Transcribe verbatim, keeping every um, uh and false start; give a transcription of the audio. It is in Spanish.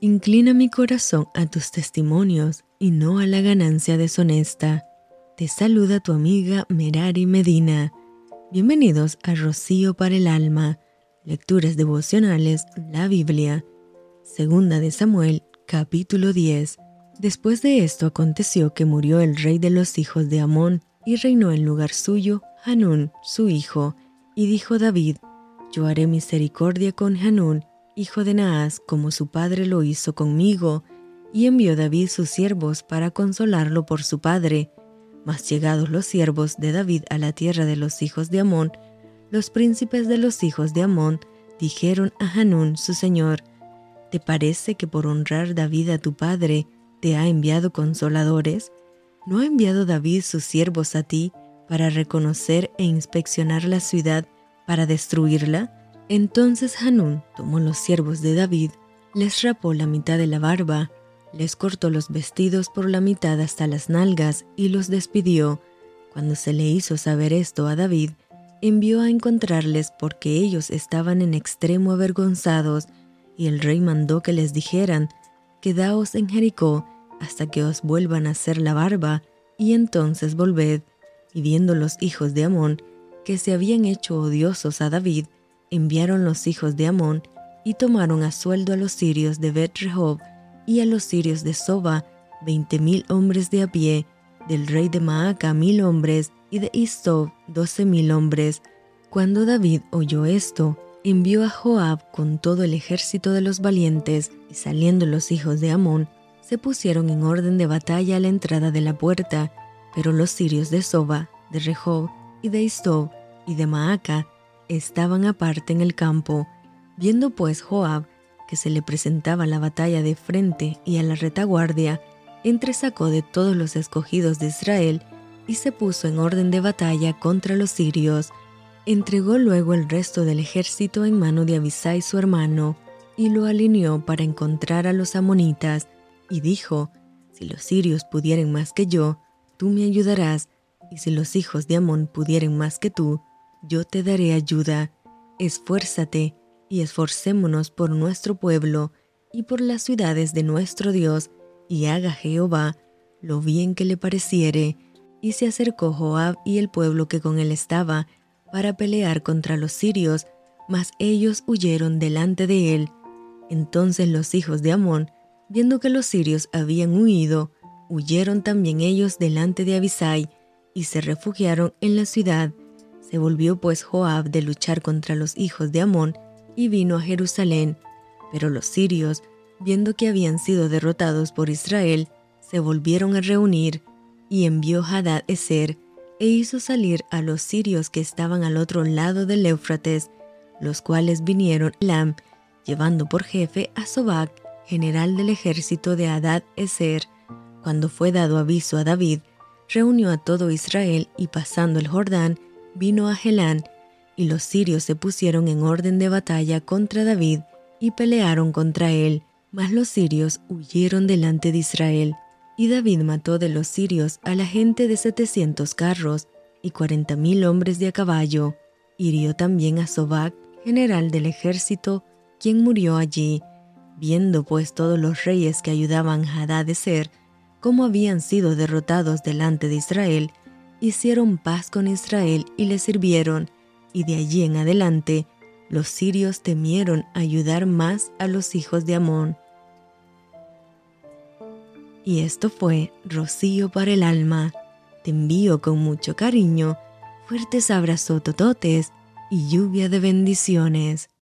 Inclina mi corazón a tus testimonios y no a la ganancia deshonesta. Te saluda tu amiga Merari Medina. Bienvenidos a Rocío para el alma, lecturas devocionales, la Biblia. Segunda de Samuel, capítulo diez. Después de esto aconteció que murió el rey de los hijos de Amón y reinó en lugar suyo Hanún, su hijo. Y dijo David: Yo haré misericordia con Hanún, hijo de Naás, como su padre lo hizo conmigo. Y envió David sus siervos para consolarlo por su padre. Mas llegados los siervos de David a la tierra de los hijos de Amón, los príncipes de los hijos de Amón dijeron a Hanún su señor: ¿Te parece que por honrar David a tu padre te ha enviado consoladores? ¿No ha enviado David sus siervos a ti para reconocer e inspeccionar la ciudad para destruirla? Entonces Hanún tomó los siervos de David, les rapó la mitad de la barba, les cortó los vestidos por la mitad hasta las nalgas y los despidió. Cuando se le hizo saber esto a David, envió a encontrarles porque ellos estaban en extremo avergonzados, y el rey mandó que les dijeran: Quedaos en Jericó hasta que os vuelvan a hacer la barba, y entonces volved. Y viendo los hijos de Amón que se habían hecho odiosos a David, enviaron los hijos de Amón y tomaron a sueldo a los sirios de Bet-Rehob y a los sirios de Soba, veinte mil hombres de a pie, del rey de Maaca mil hombres y de Isob doce mil hombres. Cuando David oyó esto, envió a Joab con todo el ejército de los valientes, y saliendo los hijos de Amón, se pusieron en orden de batalla a la entrada de la puerta. Pero los sirios de Soba, de Rehob y de Isob y de Maaca estaban aparte en el campo. Viendo pues Joab que se le presentaba la batalla de frente y a la retaguardia, entresacó de todos los escogidos de Israel y se puso en orden de batalla contra los sirios. Entregó luego el resto del ejército en mano de Abisai su hermano, y lo alineó para encontrar a los amonitas, y dijo: Si los sirios pudieren más que yo, tú me ayudarás, y si los hijos de Amón pudieren más que tú, yo te daré ayuda. Esfuérzate, y esforcémonos por nuestro pueblo y por las ciudades de nuestro Dios, y haga Jehová lo bien que le pareciere. Y se acercó Joab y el pueblo que con él estaba, para pelear contra los sirios, mas ellos huyeron delante de él. Entonces los hijos de Amón, viendo que los sirios habían huido, huyeron también ellos delante de Abisai, y se refugiaron en la ciudad. Se volvió pues Joab de luchar contra los hijos de Amón, y vino a Jerusalén. Pero los sirios, viendo que habían sido derrotados por Israel, se volvieron a reunir, y envió Hadad-eser, e hizo salir a los sirios que estaban al otro lado del Éufrates, los cuales vinieron a Helam, llevando por jefe a Sobac, general del ejército de Hadad-eser. Cuando fue dado aviso a David, reunió a todo Israel, y pasando el Jordán, vino a Helam, y los sirios se pusieron en orden de batalla contra David, y pelearon contra él. Mas los sirios huyeron delante de Israel. Y David mató de los sirios a la gente de setecientos carros y cuarenta mil hombres de a caballo. Hirió también a Sobac, general del ejército, quien murió allí. Viendo pues todos los reyes que ayudaban a Hadad-eser, cómo habían sido derrotados delante de Israel, hicieron paz con Israel y le sirvieron. Y de allí en adelante, los sirios temieron ayudar más a los hijos de Amón. Y esto fue Rocío para el alma. Te envío con mucho cariño, fuertes abrazos tototes y lluvia de bendiciones.